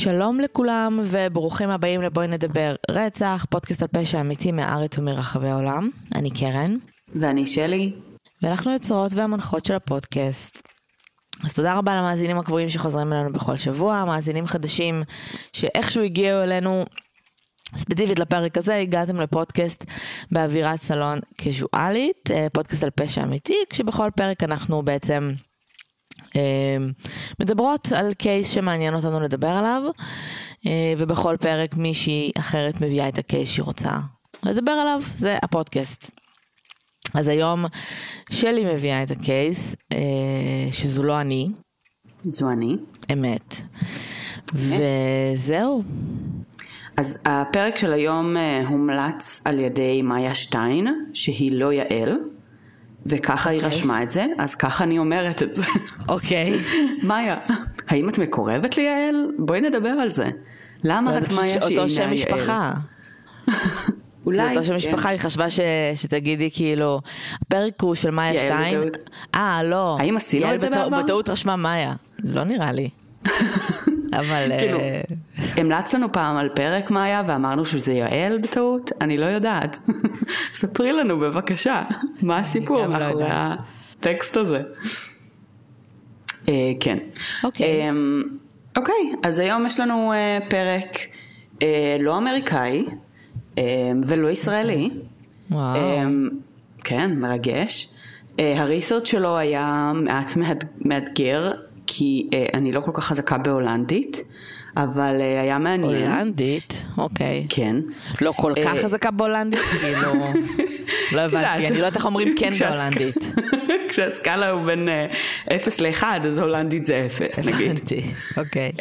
שלום לכולם וברוכים הבאים לבואי נדבר רצח, פודקאסט על פשע אמיתי מהארץ ומרחבי העולם. אני קרן. ואני שלי. ואנחנו יוצרות והמנחות של הפודקאסט. אז תודה רבה למאזינים הקבועים שחוזרים אלינו בכל שבוע, מאזינים חדשים שאיכשהו הגיעו אלינו ספציפית לפרק הזה. הגעתם לפודקאסט באווירת סלון קזואלית, פודקאסט על פשע אמיתי, כשבכל פרק אנחנו בעצם מדברות על קייס שמעניין אותנו לדבר עליו, ובכל פרק מישהי אחרת מביאה את הקייס שהיא רוצה לדבר עליו. זה הפודקאסט. אז היום שלי מביאה את הקייס, שזו לא אני, זו אני, אמת, וזהו. אז הפרק של היום הומלץ על ידי מאיה שטיין, שהיא לא יעל, וככה היא רשמה את זה, אז ככה אני אומרת את זה. אוקיי. מאיה, האם את מקורבת ליעל? בואי נדבר על זה. למה את מאיה שאינה יעל? אותו שם משפחה. אולי. אותו שם משפחה, היא חשבה שתגידי כאילו, הפרק הוא של מאיה שטיין. לא. האם עשינו את זה בעבר? בטעות רשמה מאיה. לא נראה לי. אבל המלץ לנו פעם על פרק מאיה ואמרנו שזה יעל בטעות, אני לא יודעת. ספרי לנו בבקשה מה הסיפור מאחורי הטקסט הזה. כן, אוקיי, אז היום יש לנו פרק לא אמריקאי ולא ישראלי. כן, מרגש. הריסרצ' שלו היה מעט מאתגר, כי אני לא כל כך חזקה בהולנדית, אבל היה מעניין. הולנדית? אוקיי. כן. לא כל כך חזקה בהולנדית? לא הבנתי, אני לא יודעת איך אומרים כן בהולנדית. כשהסקאלה הוא בין 0 ל-1, אז הולנדית זה 0, נגיד. הבנתי, אוקיי.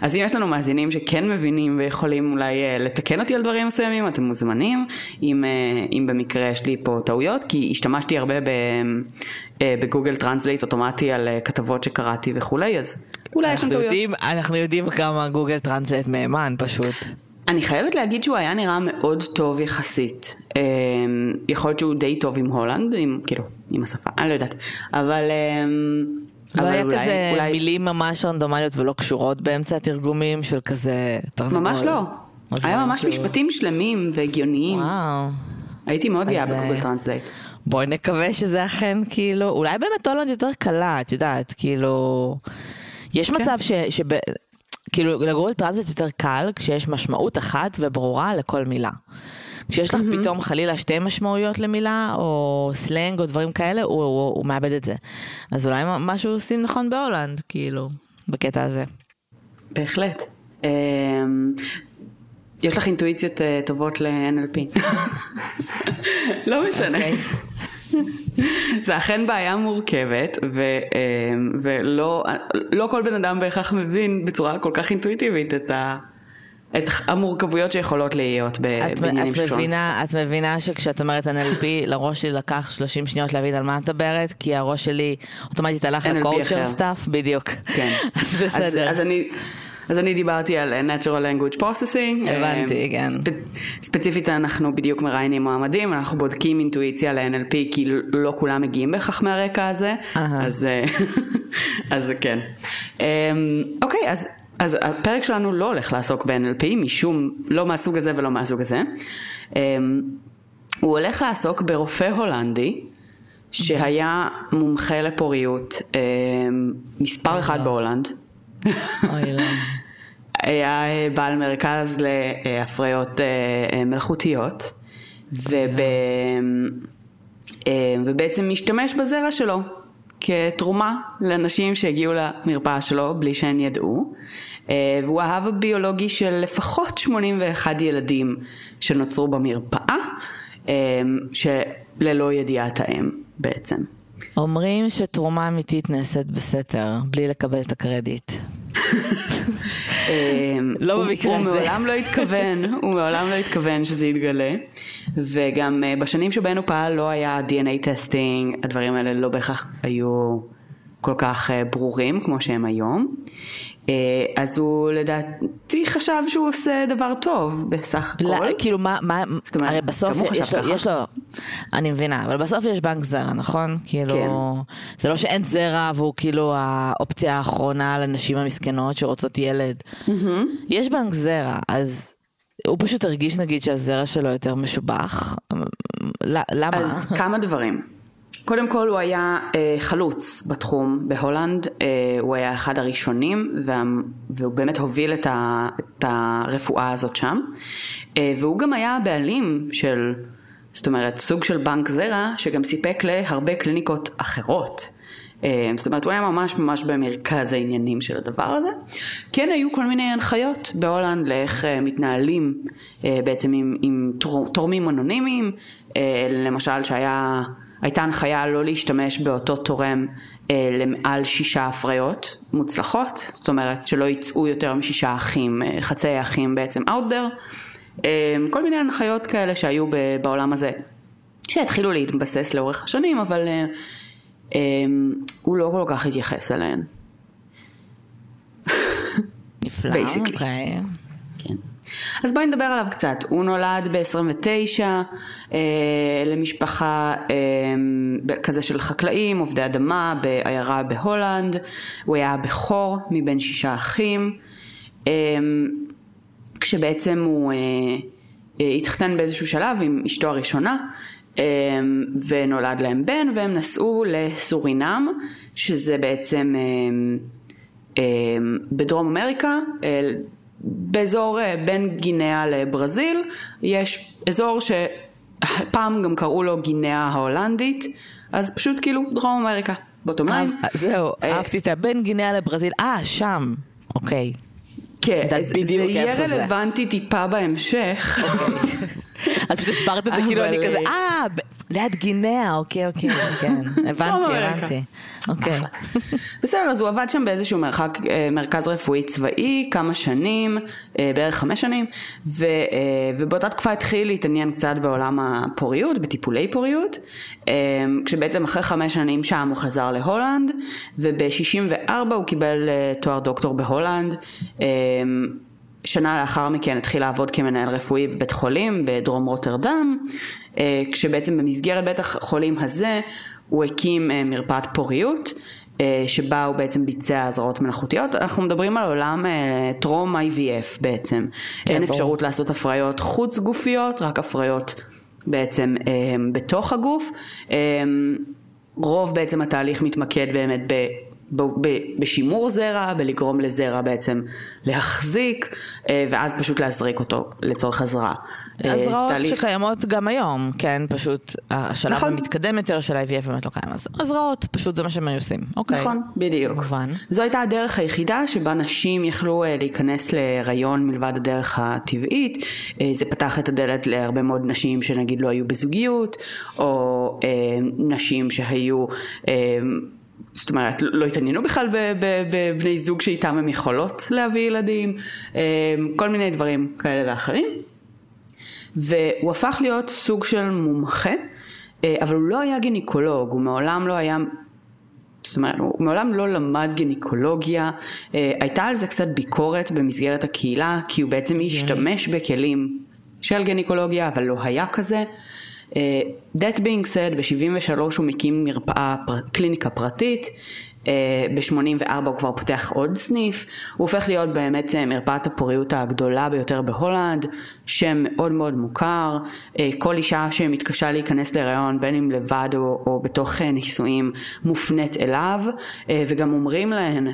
אז אם יש לנו מאזינים שכן מבינים ויכולים אולי לתקן אותי על דברים מסוימים, אתם מוזמנים, אם במקרה יש לי פה טעויות, כי השתמשתי הרבה בגוגל טרנסלייט אוטומטי על כתבות שקראתי וכולי, אז אולי יש לנו טעויות. אנחנו יודעים כמה גוגל טרנסלייט מהימן פשוט. אני חייבת להגיד שהוא היה נראה מאוד טוב יחסית. יכול להיות שהוא די טוב עם הולנד, כאילו, עם השפה, אני לא יודעת. אבל לא היה כזה מילים ממש רנדומליות ולא קשורות באמצע התרגומים של כזה תרנגול. ממש לא. היה ממש משפטים שלמים והגיוניים. וואו. הייתי מאוד גאה בגוגל טרנסלייט. בואי נקווה שזה אכן כאילו, אולי באמת הולנד יותר קלה, את יודעת, כאילו, יש מצב כאילו לגוגל טרנסלייט יותר קל כשיש משמעות אחת וברורה לכל מילה. כשיש לך פתאום חלילה שתי משמעויות למילה או סלנג או דברים כאלה, הוא מאבד את זה. אז אולי משהו עושים נכון בהולנד, כאילו, בקטע הזה. בהחלט. יש לך אינטואיציות טובות ל-NLP. לא משנה. זה אכן בעיה מורכבת, ולא כל בן אדם בהכרח מבין בצורה כל כך אינטואיטיבית את המורכבויות שיכולות להיות בעניינים שקשורים. את מבינה שכשאת אומרת NLP, לראש שלי לקח 30 שניות להבין על מה את מדברת, כי הראש שלי אוטומטית הלך לקולצ'ר סטאף, בדיוק. אז בסדר. אז אני דיברתי על Natural Language Processing. הבנתי, כן. ספציפית אנחנו בדיוק מראיינים מועמדים, אנחנו בודקים אינטואיציה ל-NLP, כי לא כולם מגיעים בכך מהרקע הזה. אז כן. אוקיי, אז הפרק שלנו לא הולך לעסוק ב-NLP, משום לא מהסוג הזה ולא מהסוג הזה. הוא הולך לעסוק ברופא הולנדי, שהיה מומחה לפוריות מספר אחד בהולנד. היה בעל מרכז להפריות מלאכותיות, ובעצם משתמש בזרע שלו כתרומה לאנשים שהגיעו למרפאה שלו בלי שהן ידעו, והוא האב הביולוגי של לפחות 81 ילדים שנוצרו במרפאה שללא ידיעת האם. בעצם אומרים שתרומה אמיתית נעשית בסתר, בלי לקבל את הקרדיט. לא במקרה הזה. הוא מעולם לא התכוון שזה יתגלה, וגם בשנים שבהן הוא פעל לא היה DNA טסטינג, הדברים האלה לא בהכרח היו כל כך ברורים כמו שהם היום, אז הוא לדעתי חשב שהוא עושה דבר טוב בסך הכל. כאילו מה, הרי בסוף יש לו אני מבינה, אבל בסוף יש בנק זרע, נכון? כאילו, כן. זה לא שאין זרע, והוא כאילו האופציה האחרונה לנשים המסכנות שרוצות ילד. Mm-hmm. יש בנק זרע, אז הוא פשוט הרגיש, נגיד, שהזרע שלו יותר משובח. למה? אז כמה דברים. קודם כל הוא היה חלוץ בתחום בהולנד, הוא היה אחד הראשונים, והוא באמת הוביל את הרפואה הזאת שם, והוא גם היה בעלים של, זאת אומרת, סוג של בנק זרע, שגם סיפק להרבה קליניקות אחרות, זאת אומרת, הוא היה ממש ממש במרכז העניינים של הדבר הזה, כן היו כל מיני הנחיות בהולנד, לאיך מתנהלים בעצם עם תורמים אנונימיים, למשל שהיה... הייתה הנחיה לא להשתמש באותו תורם למעל 6 הפריות מוצלחות, זאת אומרת שלא יצאו יותר מ6 אחים, חצי אחים בעצם out there, כל מיני הנחיות כאלה שהיו בעולם הזה, שהתחילו להתבסס לאורך השנים, אבל הוא לא כל כך התייחס אליהן. נפלא, אוקיי. כן. אז בואי נדבר עליו קצת. הוא נולד ב-29 למשפחה כזה של חקלאים, עובדי אדמה, בעיירה בהולנד. הוא היה הבכור מבין 6 אחים. כשבעצם הוא התחתן באיזשהו שלב עם אשתו הראשונה, ונולד להם בן, והם נסעו לסורינם, שזה בעצם בדרום אמריקה, באזור בין גינאה לברזיל, יש אזור שפעם גם קראו לו גינאה ההולנדית, אז פשוט כאילו דרום אמריקה, בוטום ליין. זהו, אהבתי את הבין גינאה לברזיל, שם, אוקיי. כן, זה יהיה רלוונטי טיפה בהמשך. את פשוט הסברת את זה כאילו אני כזה, ליד גינאה, אוקיי, הבנתי. אוקיי. בסדר, אז הוא עבד שם באיזשהו מרכז רפואי צבאי, כמה שנים, בערך 5 שנים, ובאותה תקופה התחיל להתעניין קצת בעולם הפוריות, בטיפולי פוריות, כשבעצם אחרי 5 שנים שם הוא חזר להולנד, וב-64 הוא קיבל תואר דוקטור בהולנד, שנה לאחר מכן התחיל לעבוד כמנהל רפואי בבית חולים בדרום רוטרדם, כשבעצם במסגרת בית החולים הזה הוא הקים מרפאת פוריות, שבה הוא בעצם ביצע הזרעות מלאכותיות. אנחנו מדברים על עולם טרום IVF בעצם. אין אפשרות לעשות הפריות חוץ גופיות, רק הפריות בעצם בתוך הגוף. רוב בעצם התהליך מתמקד באמת בשימור זרע, בלגרום לזרע בעצם להחזיק, ואז פשוט להזריק אותו לצורך הזרעה. הזרעות שקיימות גם היום, כן, פשוט השלב המתקדם יותר של IVF באמת לא קיים, אז הזרעות פשוט זה מה שהם עושים. נכון, בדיוק. זו הייתה הדרך היחידה שבה נשים יכלו להיכנס להיריון מלבד הדרך הטבעית, זה פתח את הדלת להרבה מאוד נשים שנגיד לא היו בזוגיות, או נשים שהיו... זאת אומרת, לא התעניינו בכלל בבני זוג שאיתם הם יכולות להביא ילדים, כל מיני דברים כאלה ואחרים. והוא הפך להיות סוג של מומחה, אבל הוא לא היה גינקולוג, הוא מעולם לא היה, זאת אומרת, הוא מעולם לא למד גינקולוגיה, הייתה על זה קצת ביקורת במסגרת הקהילה, כי הוא בעצם השתמש בכלים של גינקולוגיה, אבל לא היה כזה. That being said, ב-73 הוא מקים מרפאה, קליניקה פרטית, ב-84 הוא כבר פותח עוד סניף, הוא הופך להיות באמת מרפאת הפוריות הגדולה ביותר בהולנד, שם מאוד מאוד מוכר, כל אישה שמתקשה להיכנס להיריון, בין אם לבד או בתוך נישואים, מופנית אליו, וגם אומרים להן,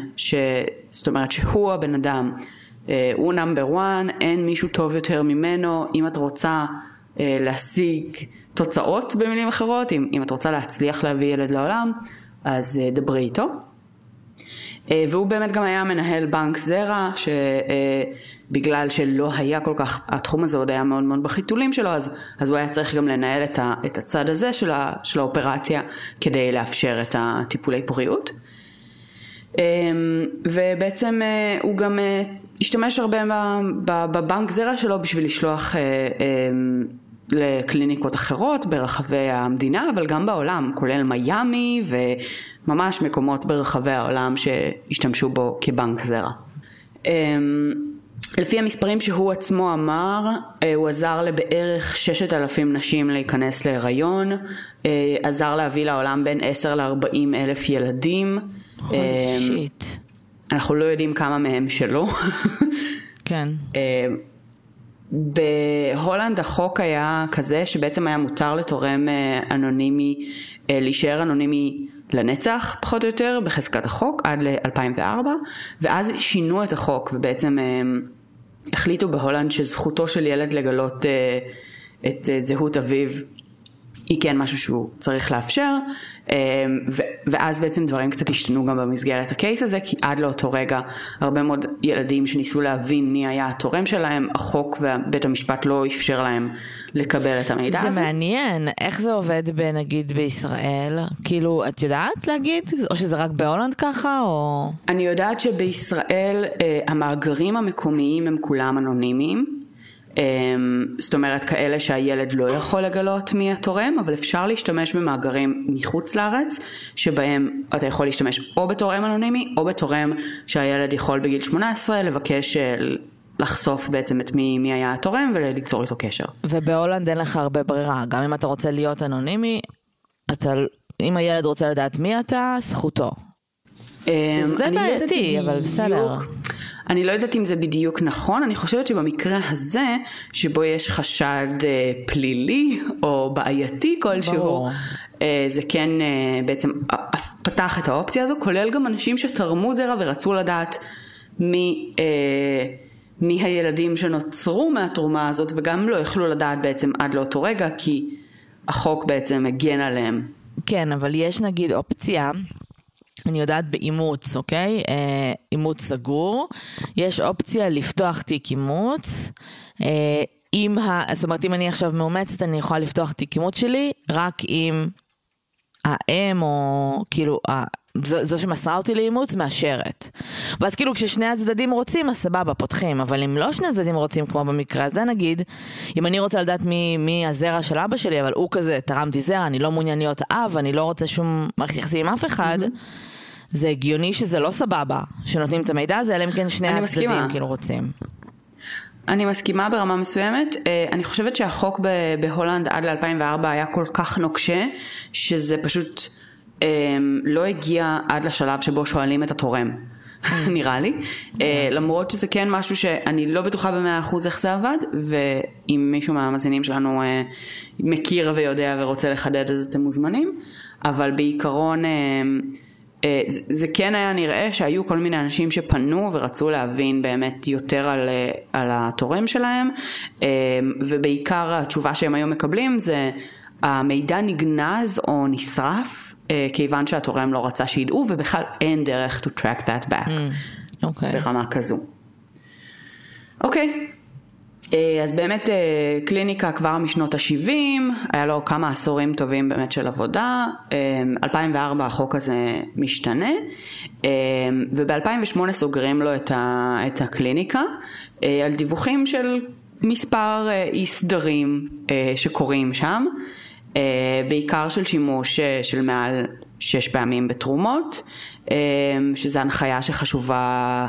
זאת אומרת שהוא הבן אדם, הוא number 1, אין מישהו טוב יותר ממנו, אם את רוצה להשיג תוצאות במילים אחרות, אם את רוצה להצליח להביא ילד לעולם, אז דברי איתו. והוא באמת גם היה מנהל בנק זרע, שבגלל שלא היה כל כך, התחום הזה עוד היה מאוד מאוד בחיתולים שלו, אז הוא היה צריך גם לנהל את הצד הזה של האופרציה, כדי לאפשר את הטיפולי פוריות. ובעצם הוא גם השתמש הרבה בבנק זרע שלו בשביל לשלוח לקליניקות אחרות ברחבי המדינה, אבל גם בעולם, כולל מיימי וממש מקומות ברחבי העולם שהשתמשו בו כבנק זרע. לפי המספרים שהוא עצמו אמר, הוא עזר לבערך 6,000 נשים להיכנס להיריון, עזר להביא לעולם בין 10 ל-40 אלף ילדים. שיט. אנחנו לא יודעים כמה מהם שלו. כן. בהולנד החוק היה כזה שבעצם היה מותר לתורם אנונימי, להישאר אנונימי לנצח פחות או יותר בחזקת החוק עד ל-2004, ואז שינו את החוק ובעצם החליטו בהולנד שזכותו של ילד לגלות את זהות אביו היא כן משהו שהוא צריך לאפשר, ואז בעצם דברים קצת השתנו גם במסגרת הקייס הזה, כי עד לאותו רגע הרבה מאוד ילדים שניסו להבין מי היה התורם שלהם, החוק ובית המשפט לא אפשר להם לקבל את המידע הזה. זה מעניין, איך זה עובד בנגיד בישראל? כאילו, את יודעת להגיד? או שזה רק בהולנד ככה? או... אני יודעת שבישראל המאגרים המקומיים הם כולם אנונימיים, זאת אומרת כאלה שהילד לא יכול לגלות מי התורם, אבל אפשר להשתמש במאגרים מחוץ לארץ שבהם אתה יכול להשתמש או בתורם אנונימי או בתורם שהילד יכול בגיל 18 לבקש לחשוף בעצם את מי היה התורם וליצור איתו קשר. ובהולנד אין לך הרבה ברירה, גם אם אתה רוצה להיות אנונימי, אם הילד רוצה לדעת מי אתה, זכותו. שזה בעייתי, אבל בסדר. אני לא יודעת אם זה בדיוק נכון, אני חושבת שבמקרה הזה, שבו יש חשד פלילי או בעייתי כלשהו, זה כן בעצם פתח את האופציה הזו, כולל גם אנשים שתרמו זרע ורצו לדעת מי הילדים שנוצרו מהתרומה הזאת, וגם לא יכלו לדעת בעצם עד לאותו רגע, כי החוק בעצם הגן עליהם. כן, אבל יש נגיד אופציה... אני יודעת באימוץ, אוקיי? אימוץ סגור. יש אופציה לפתוח תיק אימוץ. זאת אומרת, אם אני עכשיו מאומצת, אני יכולה לפתוח תיק אימוץ שלי, רק אם האם או כאילו, זו שמסרה אותי לאימוץ, מאשרת. ואז כאילו, כששני הצדדים רוצים, אז סבבה, פותחים. אבל אם לא שני הצדדים רוצים, כמו במקרה הזה, נגיד, אם אני רוצה לדעת מי הזרע של אבא שלי, אבל הוא כזה, תרמתי זרע, אני לא מעוניין להיות אב, אני לא רוצה שום מערכת יחסים עם אף אחד, זה הגיוני שזה לא סבבה, שנותנים את המידע הזה, אלא אם כן שני הצדדים כאילו רוצים. אני מסכימה ברמה מסוימת. אני חושבת שהחוק בהולנד עד ל-2004 היה כל כך נוקשה, שזה פשוט לא הגיע עד לשלב שבו שואלים את התורם, נראה לי. למרות שזה כן משהו שאני לא בטוחה ב100% איך זה עבד, ואם מישהו מהמאזינים שלנו מכיר ויודע ורוצה לחדד, אז אתם מוזמנים. אבל בעיקרון... זה כן היה נראה שהיו כל מיני אנשים שפנו ורצו להבין באמת יותר על התורם שלהם, ובעיקר התשובה שהם היום מקבלים זה המידע נגנז או נשרף, כיוון שהתורם לא רצה שידעו, ובכלל אין דרך to track that back. אוקיי. ברמה כזו. אוקיי. אז באמת קליניקה כבר משנות ה-70, היה לו כמה עשורים טובים באמת של עבודה, 2004 החוק הזה משתנה, וב-2008 סוגרים לו את הקליניקה, על דיווחים של מספר אי-סדרים שקורים שם, בעיקר של שימוש של מעל 6 פעמים בתרומות, שזו הנחיה שחשובה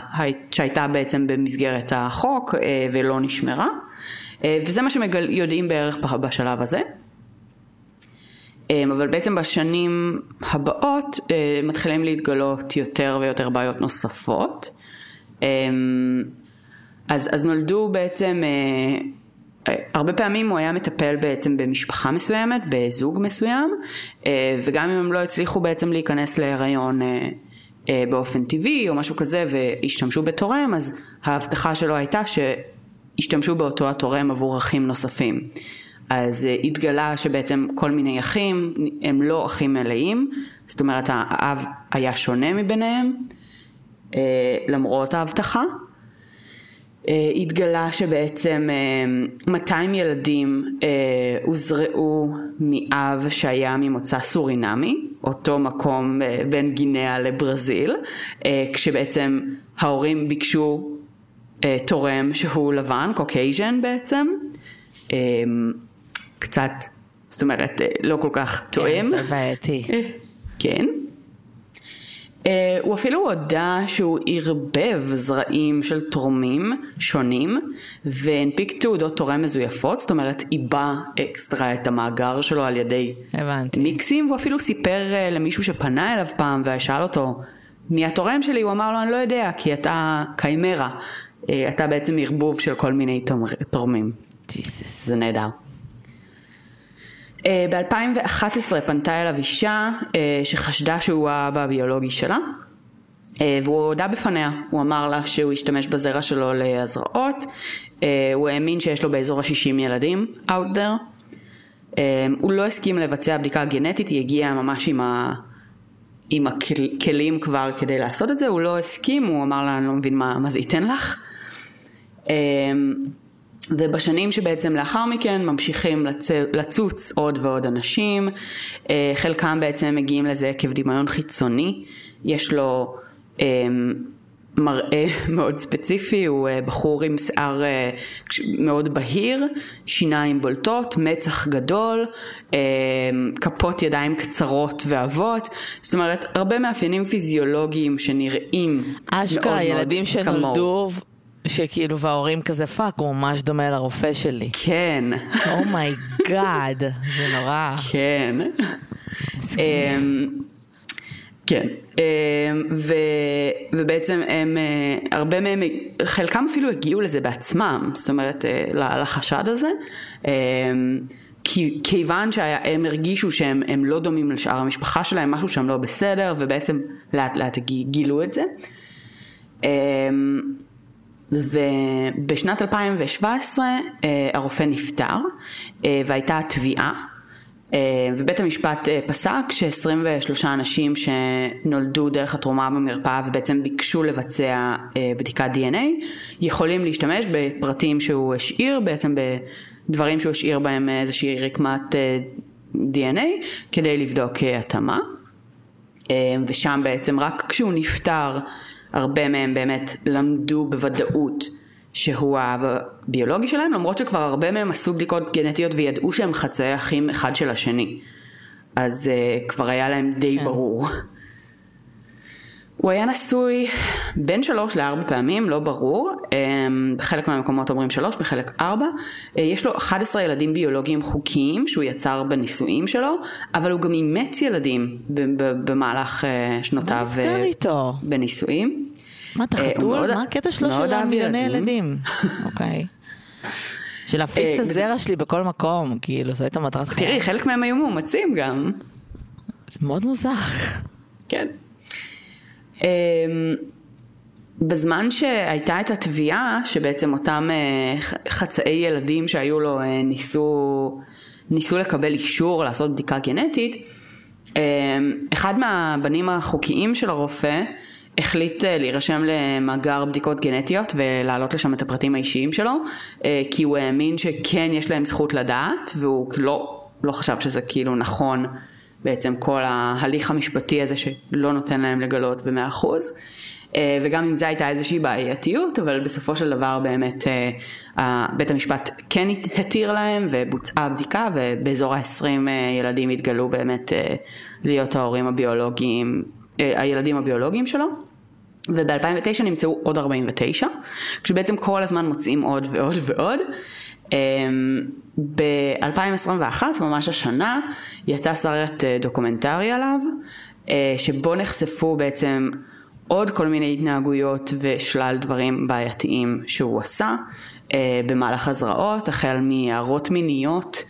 שהייתה בעצם במסגרת החוק ולא נשמרה, וזה מה שיודעים בערך בשלב הזה. אבל בעצם בשנים הבאות מתחילים להתגלות יותר ויותר בעיות נוספות. אז נולדו בעצם, הרבה פעמים הוא היה מטפל בעצם במשפחה מסוימת, בזוג מסוים, וגם אם הם לא הצליחו בעצם להיכנס להיריון באופן טבעי או משהו כזה והשתמשו בתורם, אז ההבטחה שלו הייתה שהשתמשו באותו התורם עבור אחים נוספים. אז התגלה שבעצם כל מיני אחים הם לא אחים מלאים, זאת אומרת האב היה שונה מביניהם למרות ההבטחה. התגלה שבעצם 200 ילדים הוזרעו מאב שהיה ממוצא סורינמי, אותו מקום בין גינאה לברזיל, כשבעצם ההורים ביקשו תורם שהוא לבן, קוקייז'ן בעצם, קצת, זאת אומרת, לא כל כך תואם. כן, זה בעייתי. כן. הוא אפילו הודע שהוא ערבב זרעים של תורמים שונים והנפיק תעודות תורם מזויפות, זאת אומרת איבא אקסטרה את המאגר שלו על ידי מיקסים, והוא אפילו סיפר למישהו שפנה אליו פעם ושאל אותו מי התורם שלי, הוא אמר לו אני לא יודע כי אתה קיימרה, אתה בעצם ערבוב של כל מיני תורמים. זה נהדר. ב-2011 פנתה אליו אישה שחשדה שהוא האבא הביולוגי שלה, והוא הודה בפניה. הוא אמר לה שהוא השתמש בזרע שלו להזרעות, הוא האמין שיש לו באזור ה-60 ילדים out there, הוא לא הסכים לבצע בדיקה גנטית, היא הגיעה ממש עם הכלים כבר כדי לעשות את זה, הוא לא הסכים, הוא אמר לה אני לא מבין מה זה ייתן לך. ובשנים שבעצם לאחר מכן ממשיכים לצוץ עוד ועוד אנשים, חלקם בעצם מגיעים לזה כבדמיון חיצוני, יש לו מראה מאוד ספציפי, הוא בחור עם שיער מאוד בהיר, שיניים בולטות, מצח גדול, כפות ידיים קצרות ועבות, זאת אומרת הרבה מאפיינים פיזיולוגיים שנראים אשכרה ילדים שנולדו שכאילו וההורים כזה פאק, הוא ממש דומה לרופא שלי. כן. אומיי גאד, זה נורא. כן. כן. ובעצם הם, הרבה מהם, חלקם אפילו הגיעו לזה בעצמם, זאת אומרת, לחשד הזה, כי כיוון שהם הרגישו שהם לא דומים לשאר המשפחה שלהם, משהו שם לא בסדר, ובעצם לאט לאט גילו את זה. ובשנת 2017 הרופא נפטר והייתה תביעה, ובית המשפט פסק ש23 אנשים שנולדו דרך התרומה במרפאה ובעצם ביקשו לבצע בדיקת DNA יכולים להשתמש בפרטים שהוא השאיר, בעצם בדברים שהוא השאיר בהם איזושהי רקמת DNA כדי לבדוק התאמה, ושם בעצם רק כשהוא נפטר הרבה מהם באמת למדו בוודאות שהוא הביולוגי שלהם, למרות שכבר הרבה מהם עשו בדיקות גנטיות וידעו שהם חצאי אחים אחד של השני. אז כבר היה להם די ברור. הוא היה נשוי בין 3 ל-4 פעמים, לא ברור. בחלק מהמקומות אומרים 3, בחלק 4. יש לו 11 ילדים ביולוגיים חוקיים שהוא יצר בנישואים שלו, אבל הוא גם אימץ ילדים במהלך שנותיו בנישואים. מה אתה חתול? מה הקטע שלו של מיליוני ילדים? אוקיי. של להפיץ את הזרע שלי בכל מקום, כאילו, זו הייתה מטרת חיים. תראי, חלק מהם היו מאומצים גם. זה מאוד מוזח. כן. בזמן שהייתה את התביעה שבעצם אותם חצאי ילדים שהיו לו ניסו לקבל אישור לעשות בדיקה גנטית, אחד מהבנים החוקיים של הרופא החליט להירשם למאגר בדיקות גנטיות ולהעלות לשם את הפרטים האישיים שלו, כי הוא האמין שכן יש להם זכות לדעת, והוא לא חשב שזה כאילו נכון בעצם כל ההליך המשפטי הזה שלא נותן להם לגלות ב100%, וגם אם זה הייתה איזושהי בעייתיות, אבל בסופו של דבר באמת בית המשפט כן התיר להם ובוצעה בדיקה, ובאזור ה-20 ילדים התגלו באמת להיות ההורים הביולוגיים, הילדים הביולוגיים שלו, וב-2009 נמצאו עוד 49, כשבעצם כל הזמן מוצאים עוד ועוד ועוד. ב-2021, ממש השנה, יצא סרט דוקומנטרי עליו, שבו נחשפו בעצם עוד כל מיני התנהגויות ושלל דברים בעייתיים שהוא עשה במהלך הזרעות, החל מהערות מיניות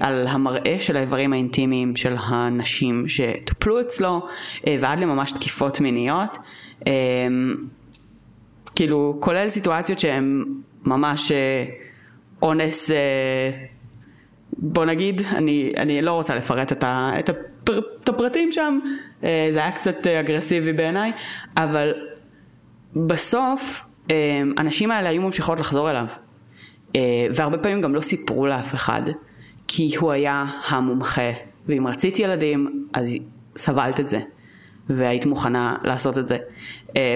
על המראה של האיברים האינטימיים של הנשים שטופלו אצלו, ועד לממש תקיפות מיניות, כאילו כולל סיטואציות שהן ממש אונס, בוא נגיד, אני לא רוצה לפרט את הפרטים שם, זה היה קצת אגרסיבי בעיניי, אבל בסוף אנשים האלה היו ממשיכות לחזור אליו, והרבה פעמים גם לא סיפרו לאף אחד, כי הוא היה המומחה, ואם רצית ילדים אז סבלת את זה והיית מוכנה לעשות את זה,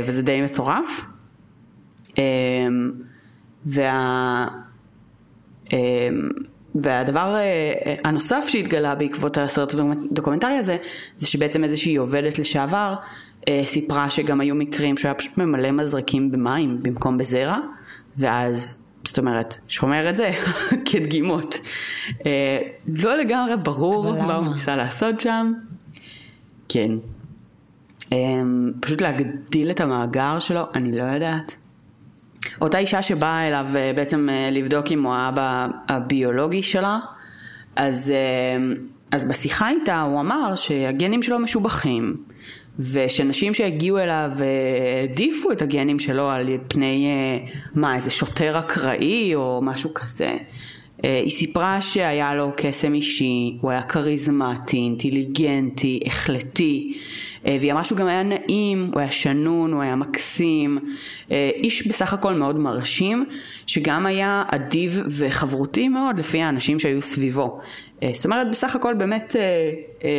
וזה די מטורף. והדבר הנוסף שהתגלה בעקבות הסרט הדוקומנטרי הזה, זה שבעצם איזושהי עובדת לשעבר סיפרה שגם היו מקרים שהיה פשוט ממלא מזרקים במים במקום בזרע, ואז, זאת אומרת, שומר את זה כדגימות. לא לגמרי ברור מה הוא ניסה לעשות שם. כן. פשוט להגדיל את המאגר שלו, אני לא יודעת. אותה אישה שבאה אליו בעצם לבדוק עם האבא הביולוגי שלה, אז בשיחה איתה הוא אמר שהגנים שלו משובחים, ושנשים שהגיעו אליו העדיפו את הגנים שלו על פני איזה שוטר אקראי או משהו כזה. היא סיפרה שהיה לו קסם אישי, הוא היה קריזמטי, אינטליגנטי, החלטי, והיא אמרה שהוא גם היה נעים, הוא היה שנון, הוא היה מקסים, איש בסך הכל מאוד מרשים, שגם היה אדיב וחברותי מאוד לפי האנשים שהיו סביבו. זאת אומרת, בסך הכל באמת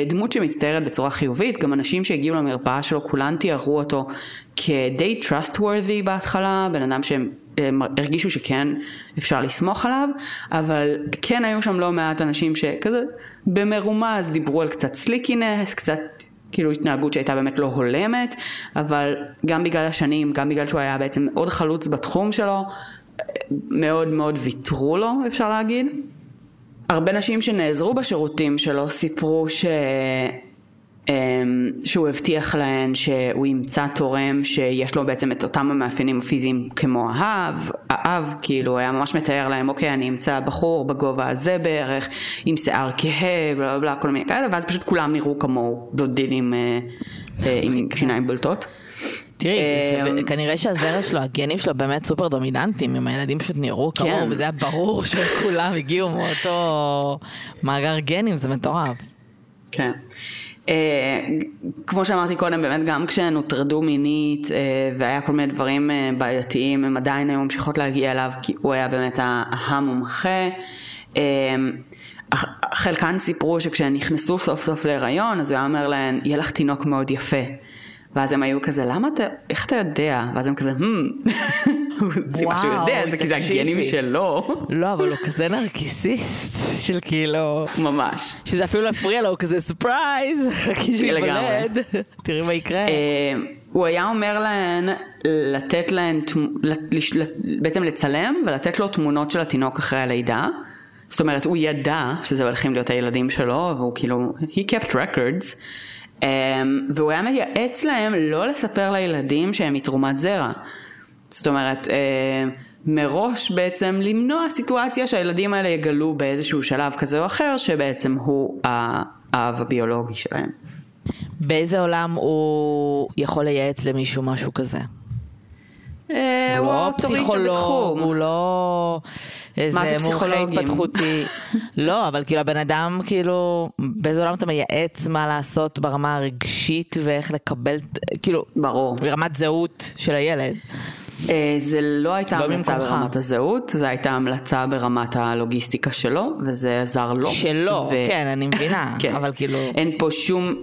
דמות שמצטיירת בצורה חיובית. גם אנשים שהגיעו למרפאה שלו, כולן תיארו אותו כדי trustworthy בהתחלה, בן אדם שהם הרגישו שכן אפשר לסמוך עליו, אבל כן היו שם לא מעט אנשים שכזה במרומז דיברו על קצת סליקינס, קצת כאילו התנהגות שהייתה באמת לא הולמת, אבל גם בגלל השנים, גם בגלל שהוא היה בעצם מאוד חלוץ בתחום שלו, מאוד מאוד ויתרו לו, אפשר להגיד. הרבה נשים שנעזרו בשירותים שלו סיפרו שהוא הבטיח להן שהוא ימצא תורם שיש לו בעצם את אותם המאפיינים הפיזיים כמו האב, כאילו היה ממש מתאר להם, אוקיי, אני אמצא בחור בגובה הזה בערך, עם שיער כהה, בלה בלה, כל מיני כאלה, ואז פשוט כולם נראו כמו דודינים עם שיניים בולטות. תראי, כנראה שהזרע שלו, הגנים שלו באמת סופר דומיננטיים, אם הילדים פשוט נראו כמוהו, וזה היה ברור שכולם הגיעו מאותו מאגר גנים, זה מטורף. כן. כמו שאמרתי קודם, באמת גם כשהן הוטרדו מינית והיה כל מיני דברים בעייתיים, הם עדיין היו ממשיכות להגיע אליו, כי הוא היה באמת המומחה. חלקן סיפרו שכשהן נכנסו סוף סוף להיריון, אז הוא היה אומר להן, יהיה לך תינוק מאוד יפה. ואז הם היו כזה, למה אתה, איך אתה יודע? ואז הם כזה, זה מה שהוא יודע, זה כי זה הגנים שלו. לא, אבל הוא כזה נרקיסיסט של כאילו. ממש. שזה אפילו להפריע לו, הוא כזה ספרייז, חכי שהוא יבלד. תראי מה יקרה. הוא היה אומר להן, לתת להן, בעצם לצלם ולתת לו תמונות של התינוק אחרי הלידה. זאת אומרת, הוא ידע שזה הולכים להיות הילדים שלו, והוא כאילו, he kept records. והוא היה מייעץ להם לא לספר לילדים שהם מתרומת זרע. זאת אומרת, מראש בעצם למנוע סיטואציה שהילדים האלה יגלו באיזשהו שלב כזה או אחר שבעצם הוא האב הביולוגי שלהם. באיזה עולם הוא יכול לייעץ למישהו משהו כזה? הוא לא פסיכולוג, הוא לא איזה מומחה התפתחותי. לא, אבל כאילו הבן אדם, כאילו באיזה עולם אתה מייעץ מה לעשות ברמה הרגשית ואיך לקבל, כאילו ברור, ברמת זהות של הילד. זה לא הייתה המלצה ברמת הזהות, זה הייתה המלצה ברמת הלוגיסטיקה שלו, וזה עזר לו. שלו, כן, אני מבינה, אבל כאילו אין פה שום,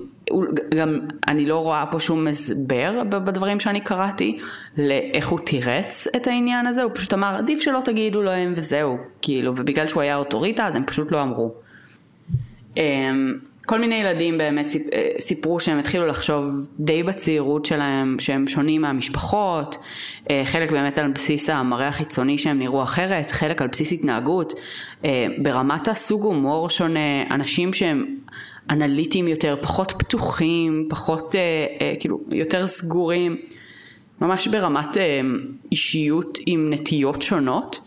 גם אני לא רואה פה שום הסבר בדברים שאני קראתי לאיך הוא תירץ את העניין הזה. הוא פשוט אמר, עדיף שלא תגידו להם וזהו, כאילו, ובגלל שהוא היה אוטוריטה אז הם פשוט לא אמרו. כל מיני ילדים באמת סיפרו שהם התחילו לחשוב די בצעירות שלהם שהם שונים מהמשפחות, חלק באמת על בסיס המראה החיצוני שהם נראו אחרת, חלק על בסיס התנהגות, ברמת הסוג הומור שונה, אנשים שהם אנליטיים יותר, פחות פתוחים, פחות כאילו יותר סגורים, ממש ברמת אישיות עם נטיות שונות.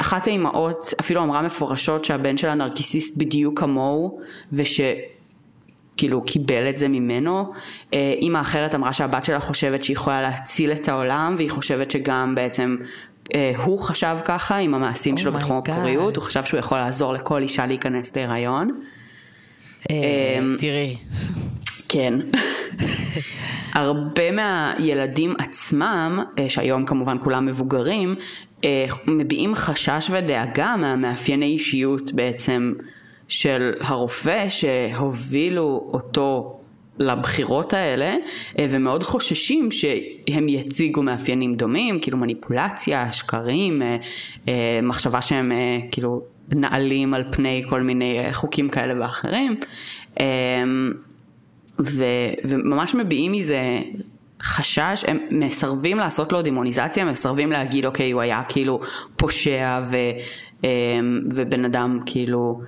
אחת האימהות אפילו אמרה מפורשות שהבן שלה נרקיסיסט בדיוק כמוהו, ושכאילו קיבל את זה ממנו. אימא אחרת אמרה שהבת שלה חושבת שהיא יכולה להציל את העולם, והיא חושבת שגם בעצם הוא חשב ככה עם המעשים שלו בתחום הפוריות, הוא חשב שהוא יכול לעזור לכל אישה להיכנס להיריון. תראי, כן, הרבה מהילדים עצמם, שהיום כמובן כולם מבוגרים, מביעים חשש ודאגה מהמאפייני אישיות בעצם של הרופא שהובילו אותו לבחירות האלה, ומאוד חוששים שהם יציגו מאפיינים דומים, כאילו מניפולציה, שקרים, מחשבה שהם כאילו נעלים על פני כל מיני חוקים כאלה ואחרים. וממש מביעים מזה חשש, הם מסרבים לעשות לו דמוניזציה, מסרבים להגיד אוקיי, הוא היה כאילו פושע ובן אדם כאילו,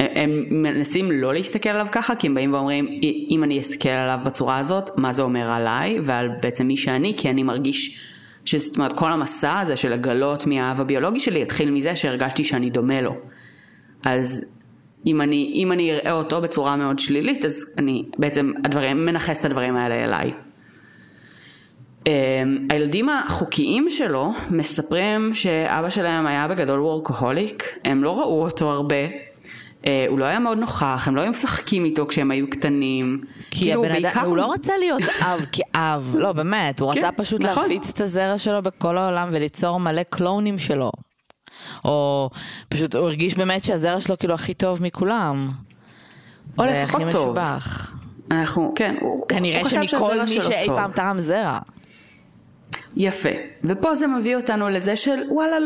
הם מנסים לא להסתכל עליו ככה, כי הם באים ואומרים, אם אני אסתכל עליו בצורה הזאת, מה זה אומר עליי ועל בעצם מי שאני, כי אני מרגיש שזאת אומרת, כל המסע הזה של הגלות מהאב הביולוגי שלי, התחיל מזה שהרגשתי שאני דומה לו. אז אם אני אראה אותו בצורה מאוד שלילית, אז אני בעצם מנחס את הדברים האלה אליי. הילדים החוקיים שלו מספרים שאבא שלהם היה בגדול וורקהוליק, הם לא ראו אותו הרבה, הוא לא היה מאוד נוכח, הם לא היו משחקים איתו כשהם היו קטנים, כי הוא לא רצה להיות אב כאב, לא באמת, הוא רצה פשוט להפיץ את הזרע שלו בכל העולם וליצור מלא קלונים שלו, או פשוט הוא הרגיש באמת שהזרע שלו כאילו הכי טוב מכולם, או לפחות טוב. כנראה שמכל מי שאי פעם טעם זרע. יפה, ופה זה מביא אותנו לזה של וואלה,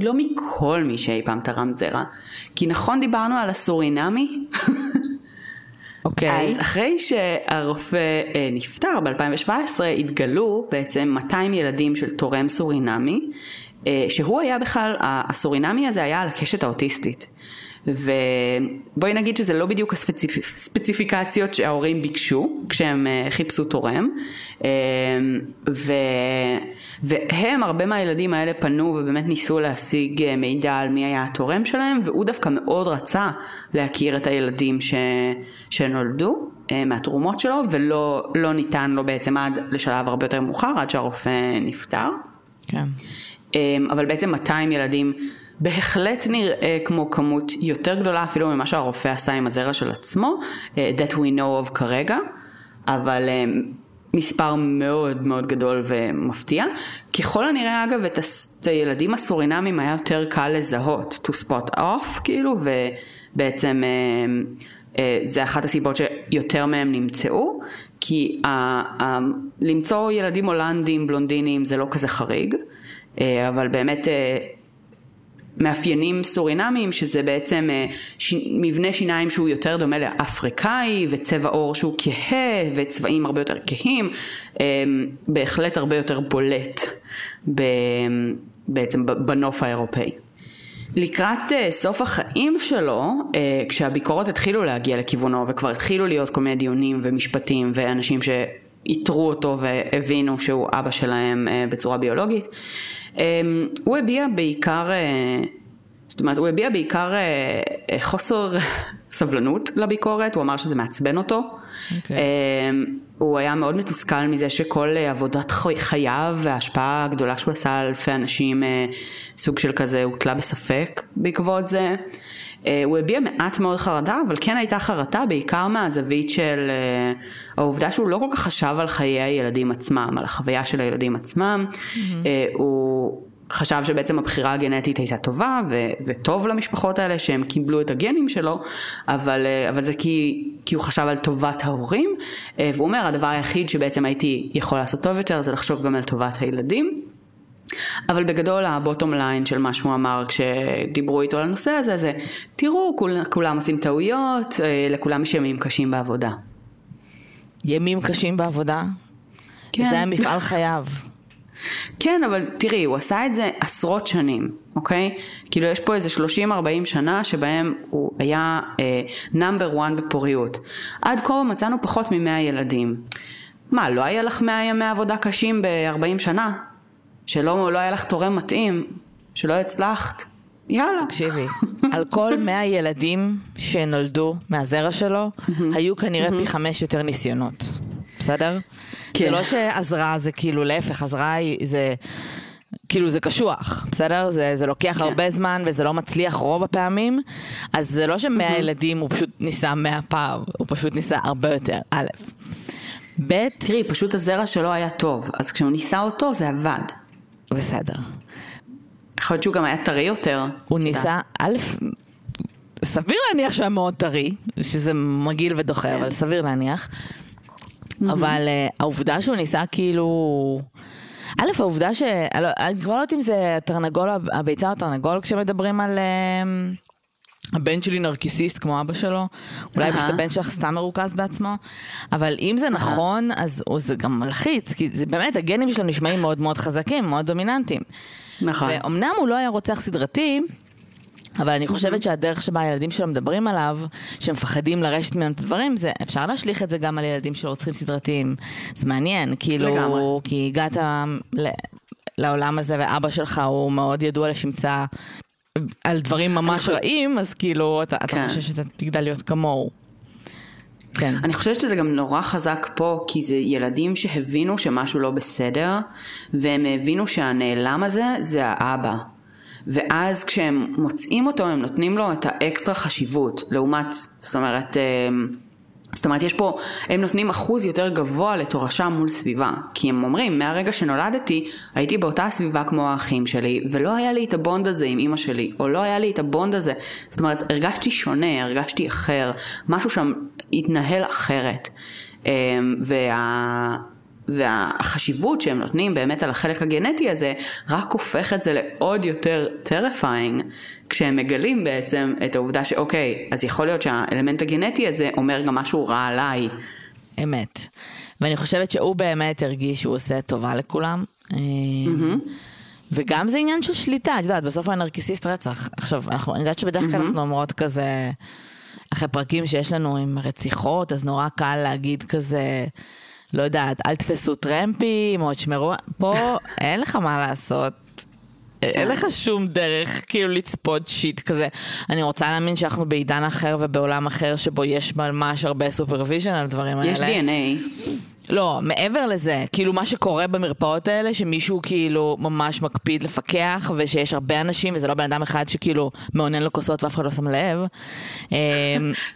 לא מכל מי שאי פעם תרם זרע, כי נכון דיברנו על הסורינמי. אז אחרי שהרופא נפטר ב-2017 התגלו בעצם 200 ילדים של תורם סורינמי, שהוא היה בכלל, הסורינמי הזה היה על הקשת האוטיסטית, ובואי נגיד שזה לא בדיוק הספציפיקציות שההורים ביקשו כשהם חיפשו תורם, והם הרבה מהילדים האלה פנו ובאמת ניסו להשיג מידע על מי היה התורם שלהם, והוא דווקא מאוד רצה להכיר את הילדים שנולדו מהתרומות שלו, ולא ניתן לו בעצם עד לשלב הרבה יותר מאוחר, עד שהרופא נפטר. כן. אבל בעצם 200 ילדים בהחלט נראה כמו כמות יותר גדולה אפילו ממה שהרופא עשה עם הזרע של עצמו, that we know of כרגע, אבל מספר מאוד מאוד גדול ומפתיע. ככל הנראה אגב את הילדים הסורינמים היה יותר קל לזהות, to spot off כאילו, ובעצם זה אחת הסיבות שיותר מהם נמצאו, כי למצוא ילדים הולנדים בלונדינים זה לא כזה חריג, אבל באמת מאפיינים סורינמיים, שזה בעצם מבנה שיניים שהוא יותר דומה לאפריקאי, וצבע עור שהוא כהה, וצבעים הרבה יותר כהים, בהחלט הרבה יותר בולט בעצם בנוף האירופאי. לקראת סוף החיים שלו, כשהביקורות התחילו להגיע לכיוונו, וכבר התחילו להיות כל מיני דיונים ומשפטים, ואנשים איתרו אותו והבינו שהוא אבא שלהם בצורה ביולוגית, הוא הביע בעיקר, זאת אומרת, הוא הביע בעיקר חוסר סבלנות לביקורת, הוא אמר שזה מעצבן אותו, הוא היה מאוד מתוסכל מזה שכל עבודת חייו וההשפעה הגדולה שהוא עשה על אלפי אנשים, סוג של כזה, הוא תלה בספק בעקבות זה. הוא הביע מעט מאוד חרדה, אבל כן הייתה חרטה בעיקר מהזווית של העובדה שהוא לא כל כך חשב על חיי הילדים עצמם, על החוויה של הילדים עצמם. הוא חשב שבעצם הבחירה הגנטית הייתה טובה וטוב למשפחות האלה שהם קיבלו את הגנים שלו, אבל זה כי הוא חשב על טובת ההורים, והוא אומר הדבר היחיד שבעצם הייתי יכול לעשות טוב יותר זה לחשוב גם על טובת הילדים. אבל בגדול הבוטום ליין של מה שהוא אמר כשדיברו איתו על הנושא הזה זה תראו, כולם עושים טעויות, לכולם יש ימים קשים בעבודה. ימים קשים בעבודה? כן. זה היה מפעל חייו. כן, אבל תראי, הוא עשה את זה עשרות שנים, אוקיי? כאילו יש פה איזה 30-40 שנה שבהם הוא היה number one בפוריות. עד כה מצאנו פחות מ-100 ילדים. מה, לא היה לך 100 ימי עבודה קשים ב-40 שנה? שלא היה לך תורם מתאים, שלא הצלחת, יאללה. תקשיבי, על כל 100 ילדים שנולדו מהזרע שלו, היו כנראה פי 5 יותר ניסיונות. בסדר? זה לא שעזרה זה כאילו להפך, עזרה זה כאילו זה קשוח, בסדר? זה לוקח הרבה זמן וזה לא מצליח רוב הפעמים, אז זה לא ש100 ילדים הוא פשוט ניסה 100 פעם, הוא פשוט ניסה הרבה יותר, א'. ב', תראי, פשוט הזרע שלו היה טוב, אז כשהוא ניסה אותו זה עבד. בסדר. יכול להיות שהוא גם היה טרי יותר. הוא ניסה, א', סביר להניח שהוא היה מאוד טרי, שזה מגעיל ודוחה, אבל סביר להניח. אבל העובדה שהוא ניסה כאילו, א', העובדה ש, אני כבר לא יודעת אם זה תרנגול, הביצה או תרנגול, כשמדברים על הבן שלי נרקיסיסט כמו אבא שלו, אולי פשוט הבן שלך סתם מרוכז בעצמו, אבל אם זה נכון, אז זה גם מלחיץ, כי זה באמת, הגנים שלו נשמעים מאוד מאוד חזקים, מאוד דומיננטיים. נכון. ואומנם הוא לא היה רוצח סדרתי, אבל אני חושבת שהדרך שבה הילדים שלו מדברים עליו, שמפחדים לרשת מהם את הדברים, זה אפשר להשליך את זה גם על ילדים שלא רוצחים סדרתיים. זה מעניין, כאילו, כי הגעת לעולם הזה, ואבא שלך הוא מאוד ידוע לשמצה, על דברים ממש רעים, אז כאילו אתה חושב שאתה תגדל להיות כמוהו. כן. אני חושבת שזה גם נורא חזק פה, כי זה ילדים שהבינו שמשהו לא בסדר, והם הבינו שהנעלם הזה זה האבא. ואז כשהם מוצאים אותו, הם נותנים לו את האקסטרה חשיבות, לעומת, זאת אומרת, יש פה, הם נותנים אחוז יותר גבוה לתורשה מול סביבה, כי הם אומרים, מהרגע שנולדתי, הייתי באותה סביבה כמו האחים שלי, ולא היה לי את הבונד הזה עם אמא שלי, או לא היה לי את הבונד הזה, זאת אומרת, הרגשתי שונה, הרגשתי אחר, משהו שם התנהל אחרת, והחשיבות שהם נותנים באמת על החלק הגנטי הזה, רק הופך את זה לעוד יותר terrifying, כשהם מגלים בעצם את העובדה שאוקיי, אז יכול להיות שהאלמנט הגנטי הזה אומר גם משהו רע עליי. אמת. ואני חושבת שהוא באמת הרגיש שהוא עושה טובה לכולם. וגם זה עניין של שליטה. את יודעת, בסוף הנרקיסיסט רצח. עכשיו, אני יודעת שבדרך כלל אנחנו אומרות כזה, אחרי פרקים שיש לנו עם רציחות, אז נורא קל להגיד כזה, לא יודעת, אל תפסו טרמפים, או תשמרו, פה אין לך מה לעשות. אין לך שום דרך, כאילו, לצפות שיט כזה. אני רוצה להאמין שאנחנו בעידן אחר ובעולם אחר, שבו יש ממש הרבה סופרוויז'ן על דברים האלה. יש DNA. לא, מעבר לזה, כאילו מה שקורה במרפאות האלה, שמישהו כאילו ממש מקפיד לפקח, ושיש הרבה אנשים, וזה לא בן אדם אחד שכאילו מעונן לו כוסות ואף אחד לא שם לב.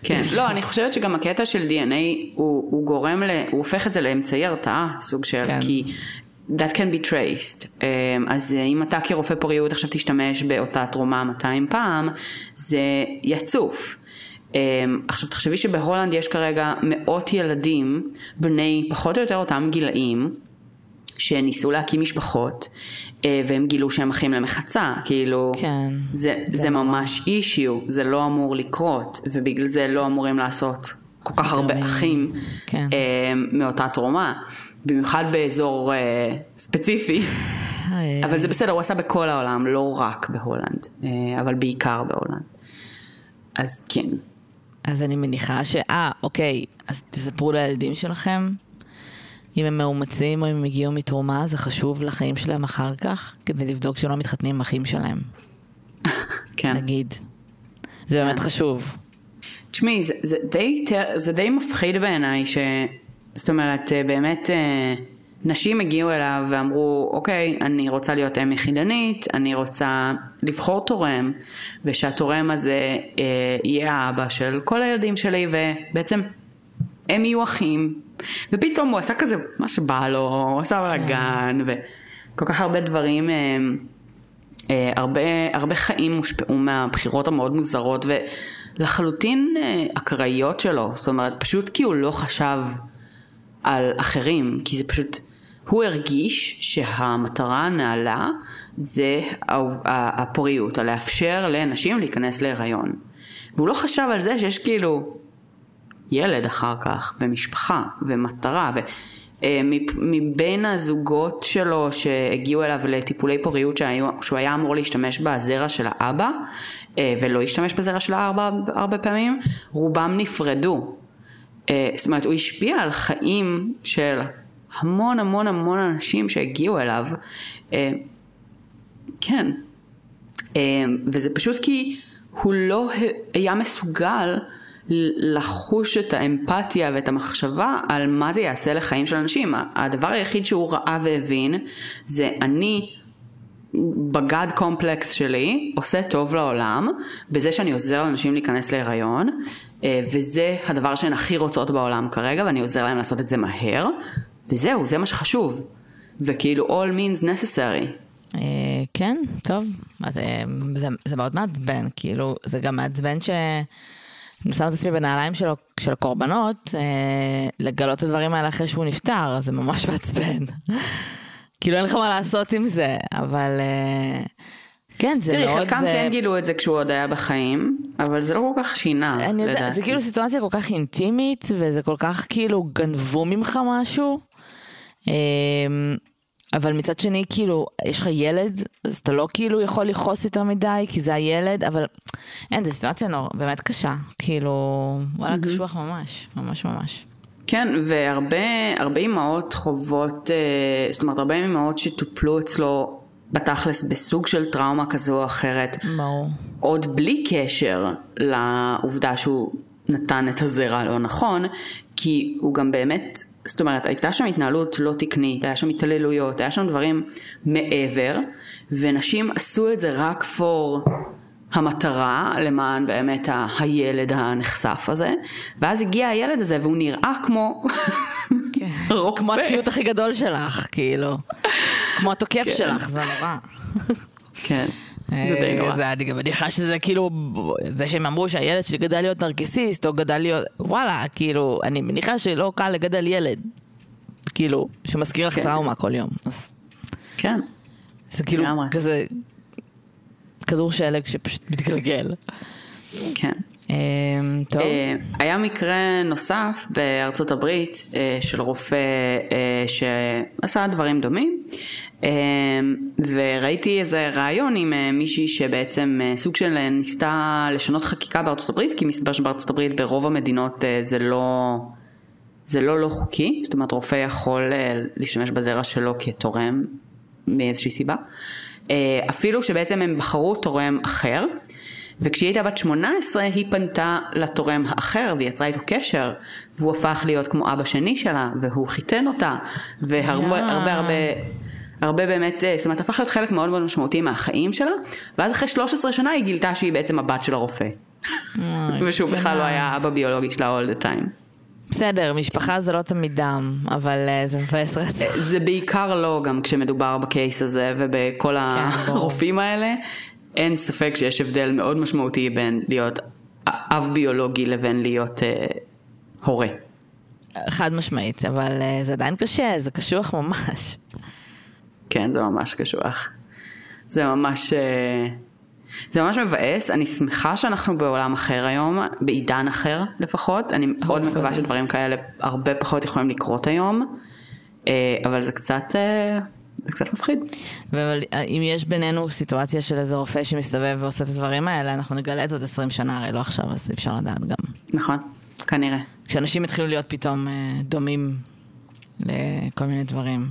כן. לא, אני חושבת שגם הקטע של DNA, הוא גורם, הוא הופך את זה לאמצעי הרתעה, סוג של, כי that can be traced. אז אם אתה כרופא פוריות עכשיו תשתמש באותה תרומה 200 פעם, זה יצוף. עכשיו תחשבי שבהולנד יש כרגע 100 ילדים בני פחות או יותר אותם גילאים שניסו להקים משפחות והם גילו שהם אחים למחצה, כאילו זה ממש אישיו, זה לא אמור לקרות ובגלל זה לא אמורים לעשות כל כך הרבה אחים מאותה תרומה, במיוחד באזור ספציפי, אבל זה בסדר, הוא עשה בכל העולם, לא רק בהולנד, אבל בעיקר בהולנד. אז כן. אז אני מניחה אוקיי, אז תספרו לילדים שלכם, אם הם מאומצים או אם הם הגיעו מתרומה, זה חשוב לחיים שלהם אחר כך, כדי לבדוק שלא מתחתנים עם אחים שלהם. כן. נגיד. זה באמת חשוב. תשמעי, זה די מפחיד בעיניי, זאת אומרת, באמת נשים הגיעו אליו ואמרו, אוקיי, אני רוצה להיות אם יחידנית, אני רוצה לבחור תורם, ושהתורם הזה יהיה האבא של כל הילדים שלי, ובעצם הם יהיו אחים, ופתאום הוא עשה כזה מה שבא לו, הוא עשה בלגן, וכל כך הרבה דברים, הרבה חיים הושפעו מהבחירות המאוד מוזרות, ולחלוטין הקראיות שלו, זאת אומרת, פשוט כי הוא לא חשב על אחרים, כי זה פשוט הוא הרגיש שהמטרה הנעלה זה הפוריות, לאפשר לנשים להיכנס להיריון. והוא לא חשב על זה שיש כאילו ילד אחר כך, ומשפחה, ומטרה, ומבין הזוגות שלו שהגיעו אליו לטיפולי פוריות שהוא היה אמור להשתמש בזרע של האבא, ולא השתמש בזרע של האבא הרבה פעמים, רובם נפרדו. זאת אומרת, הוא השפיע על חיים של המון המון המון אנשים שהגיעו אליו, כן, וזה פשוט כי הוא לא היה מסוגל לחוש את האמפתיה ואת המחשבה על מה זה יעשה לחיים של אנשים. הדבר היחיד שהוא ראה והבין זה אני בגד קומפלקס שלי עושה טוב לעולם בזה שאני עוזר לאנשים להיכנס להיריון, וזה הדבר שהן הכי רוצות בעולם כרגע, ואני עוזר להם לעשות את זה מהר, וזהו, זה מה שחשוב. וכאילו, all means necessary. כן, טוב. זה מאוד מעצבן, כאילו, זה גם מעצבן שם את עצמי בנעליים של קורבנות, לגלות את הדברים האלה אחרי שהוא נפטר, זה ממש מעצבן. כאילו, אין לך מה לעשות עם זה, אבל כן, זה תראי, לא חלקם זה... כן גילו את זה כשהוא עוד היה בחיים, אבל זה לא כל כך שינה. אני יודע, זה כאילו סיטואציה כל כך אינטימית, וזה כל כך כאילו גנבו ממך משהו. אבל מצד שני, כאילו, יש לך ילד, אז אתה לא כאילו יכול לחוס יותר מדי, כי זה הילד, אבל אין, זו סיטואציה נורא, באמת קשה. כאילו, וואלה, קשוח ממש, ממש ממש. כן, והרבה אמהות חובות, זאת אומרת, הרבה אמהות שטופלו אצלו, בתכלס בסוג של טראומה כזו או אחרת, עוד בלי קשר לעובדה שהוא נתן את הזרע לא נכון, כי הוא גם באמת, זאת אומרת, הייתה שם התנהלות לא תקנית, היה שם התעללויות, היה שם דברים מעבר, ונשים עשו את זה רק for המטרה, למען באמת הילד הנחשף הזה, ואז הגיע הילד הזה והוא נראה כמו... כמו הסיוט הכי גדול שלך, כאילו. כמו התוקף שלך, זה נורא. כן, זה די נורא. אני גם מניחה שזה כאילו, זה שהם אמרו שהילד שלי גדל להיות נרקיסיסט, או גדל להיות, וואלה, כאילו, אני מניחה שלא קל לגדל ילד, כאילו, שמזכיר לך טראומה כל יום. כן. זה כאילו כזה, כדור שלג שפשוט מתגלגל. כן. היה מקרה נוסף בארצות הברית של רופא שעשה דברים דומים, וראיתי איזה רעיון עם מישהי שבעצם סוג של ניסתה לשנות חקיקה בארצות הברית, כי מסתבר שבארצות הברית ברוב המדינות זה לא חוקי, זאת אומרת רופא יכול להשתמש בזרע שלו כתורם מאיזושהי סיבה, אפילו שבעצם הם בחרו תורם אחר. וכשהיא הייתה בת 18, היא פנתה לתורם האחר, והיא יצרה איתו קשר, והוא הפך להיות כמו אבא שני שלה, והוא חיתן אותה, והרבה באמת, זאת אומרת, הפך להיות חלק מאוד מאוד משמעותי מהחיים שלה, ואז אחרי 13 שנה היא גילתה שהיא בעצם הבת של הרופא. ושהוא בכלל לא היה אבא ביולוגי שלה all the time. בסדר, משפחה זה לא תמיד דם, אבל זה מפייס רצה. זה בעיקר לא, גם כשמדובר בקייס הזה, ובכל הרופאים האלה, אין ספק שיש הבדל מאוד משמעותי בין להיות אב ביולוגי לבין להיות הורה. חד משמעית, אבל זה עדיין קשה, זה קשוח ממש. כן, זה ממש קשוח. זה ממש מבאס. אני שמחה שאנחנו בעולם אחר היום, בעידן אחר לפחות. אני מאוד מקווה שדברים כאלה הרבה פחות יכולים לקרות היום, אבל זה קצת... זה קצת מפחיד. אם יש בינינו סיטואציה של איזה רופא שמסתובב ועושה את הדברים האלה, אנחנו נגלה את עוד 20 שנה, הרי לא עכשיו, אז אפשר לדעת גם. נכון, כנראה. כשאנשים התחילו להיות פתאום דומים לכל מיני דברים.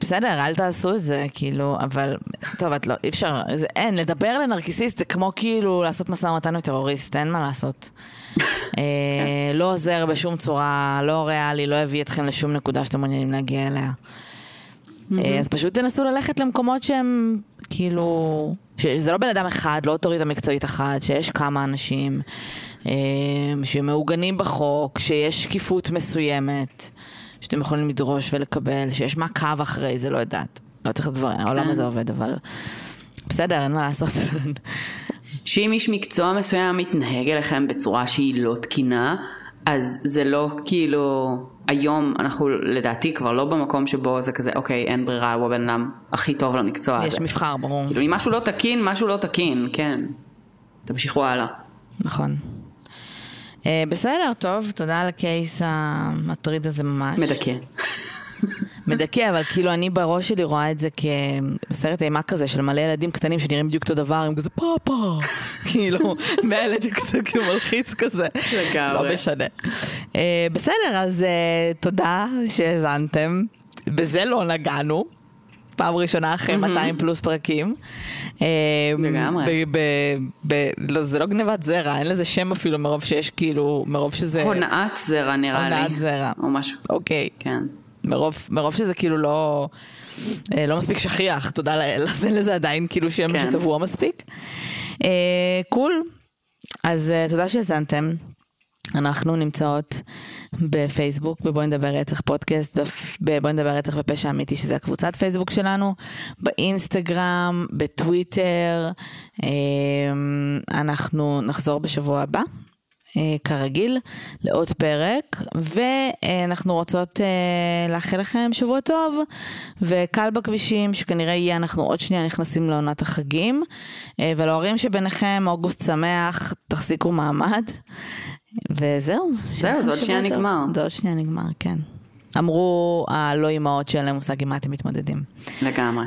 בסדר, אל תעשו את זה, כאילו, אבל, טוב, את לא, אי אפשר, אין, לדבר לנרקיסיסט זה כמו כאילו לעשות משא ומתן וטרוריסט, אין מה לעשות. לא עוזר בשום צורה, לא ריאלי, לא הביא אתכם לשום נקודה שאתם מעוניינים להגיע אליה. אז פשוט תנסו ללכת למקומות שהם כאילו, שזה לא בן אדם אחד, לא אוטוריטה מקצועית אחת, שיש כמה אנשים שמעוגנים בחוק, שיש שקיפות מסוימת, שאתם יכולים לדרוש ולקבל, שיש מעקב אחרי, זה לא יודעת. לא צריך לדבר, העולם הזה עובד, אבל בסדר, אין מה לעשות. שאם יש מקצוע מסוים מתנהג אליכם בצורה שהיא לא תקינה, אז זה לא כאילו... היום אנחנו לדעתי כבר לא במקום שבו זה כזה, אוקיי, אין ברירה, הוא הבן אדם הכי טוב למקצוע הזה. יש מבחר, ברור. כאילו, אם משהו לא תקין, משהו לא תקין, כן. תמשיכו הלאה. נכון. בסדר, טוב, תודה על הקייס המטריד הזה ממש. מדכא. מדכא, אבל כאילו אני בראש שלי רואה את זה כסרט אימה כזה של מלא ילדים קטנים שנראים בדיוק אותו דבר, הם כזה פאפה, כאילו, מהילדים כאילו מלחיץ כזה, לא משנה. בסדר, אז תודה שהזנתם, בזה לא נגענו, פעם ראשונה אחרי 200 פלוס פרקים. לגמרי. זה לא גניבת זרע, אין לזה שם אפילו מרוב שיש כאילו, מרוב שזה... הונאת זרע נראה לי. הונאת זרע. או משהו. אוקיי. כן. מרוב שזה כאילו לא מספיק שכיח, תודה לאל, אז אין לזה עדיין כאילו שם שטבוע מספיק. קול, אז תודה שהזנתם. אנחנו נמצאות בפייסבוק, בבואי נדבר רצח פודקאסט, בבואי נדבר רצח ופשע אמיתי, שזה הקבוצת פייסבוק שלנו, באינסטגרם, בטוויטר. אנחנו נחזור בשבוע הבא. כרגיל, לעוד פרק, ואנחנו רוצות לאחל לכם שבוע טוב, וקל בכבישים, שכנראה יהיה, אנחנו עוד שנייה נכנסים לעונת החגים, ולהורים שביניכם, אוגוסט שמח, תחזיקו מעמד, וזהו. זהו, זה עוד שנייה נגמר. זה עוד שנייה נגמר, כן. אמרו הלא אימהות שאין להם מושג עם מה אתם מתמודדים. לגמרי.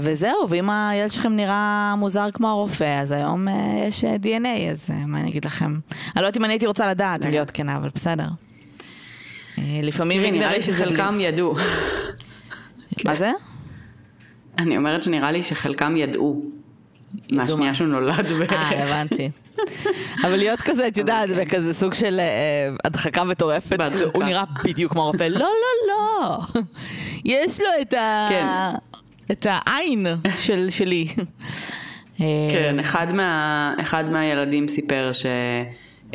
וזהו, ואם הילד שלכם נראה מוזר כמו הרופא, אז היום יש DNA, אז מה אני אגיד לכם? אני לא יודעת אם אני הייתי רוצה לדעת, להיות כנה, אבל בסדר. לפעמים נראה לי שחלקם ידעו. מה זה? אני אומרת שנראה לי שחלקם ידעו. מהשנייה שהוא נולד. הבנתי. אבל להיות כזה, את יודעת, וכזה סוג של הדחקה מטורפת, הוא נראה בדיוק כמו הרופא. לא, לא, לא. יש לו את העין שלי. כן, אחד מהילדים סיפר שהוא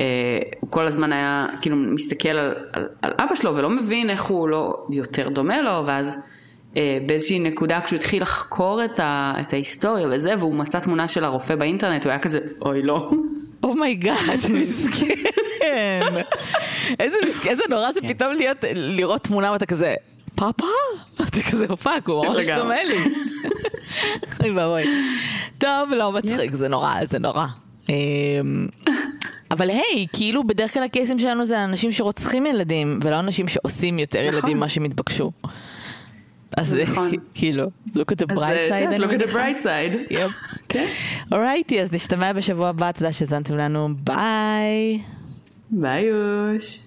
כל הזמן היה, כאילו, מסתכל על אבא שלו ולא מבין איך הוא לא יותר דומה לו, ואז באיזושהי נקודה כשהוא התחיל לחקור את ההיסטוריה וזה, והוא מצא תמונה של הרופא באינטרנט, הוא היה כזה, אוי לא. אומייגאד, מסכן. איזה נורא זה פתאום לראות תמונה ואתה כזה, פאפה? אתה כזה הופק, הוא ממש דומה לי. טוב, לא מצחיק, זה נורא, זה נורא. אבל היי, כאילו בדרך כלל הקייסים שלנו זה אנשים שרוצחים ילדים, ולא אנשים שעושים יותר ילדים מה שהם התבקשו. אז כאילו, look at the bright side. look at the bright side. אורייטי, אז נשתמע בשבוע הבא, תודה שזנתם לנו, ביי. ביי יוש.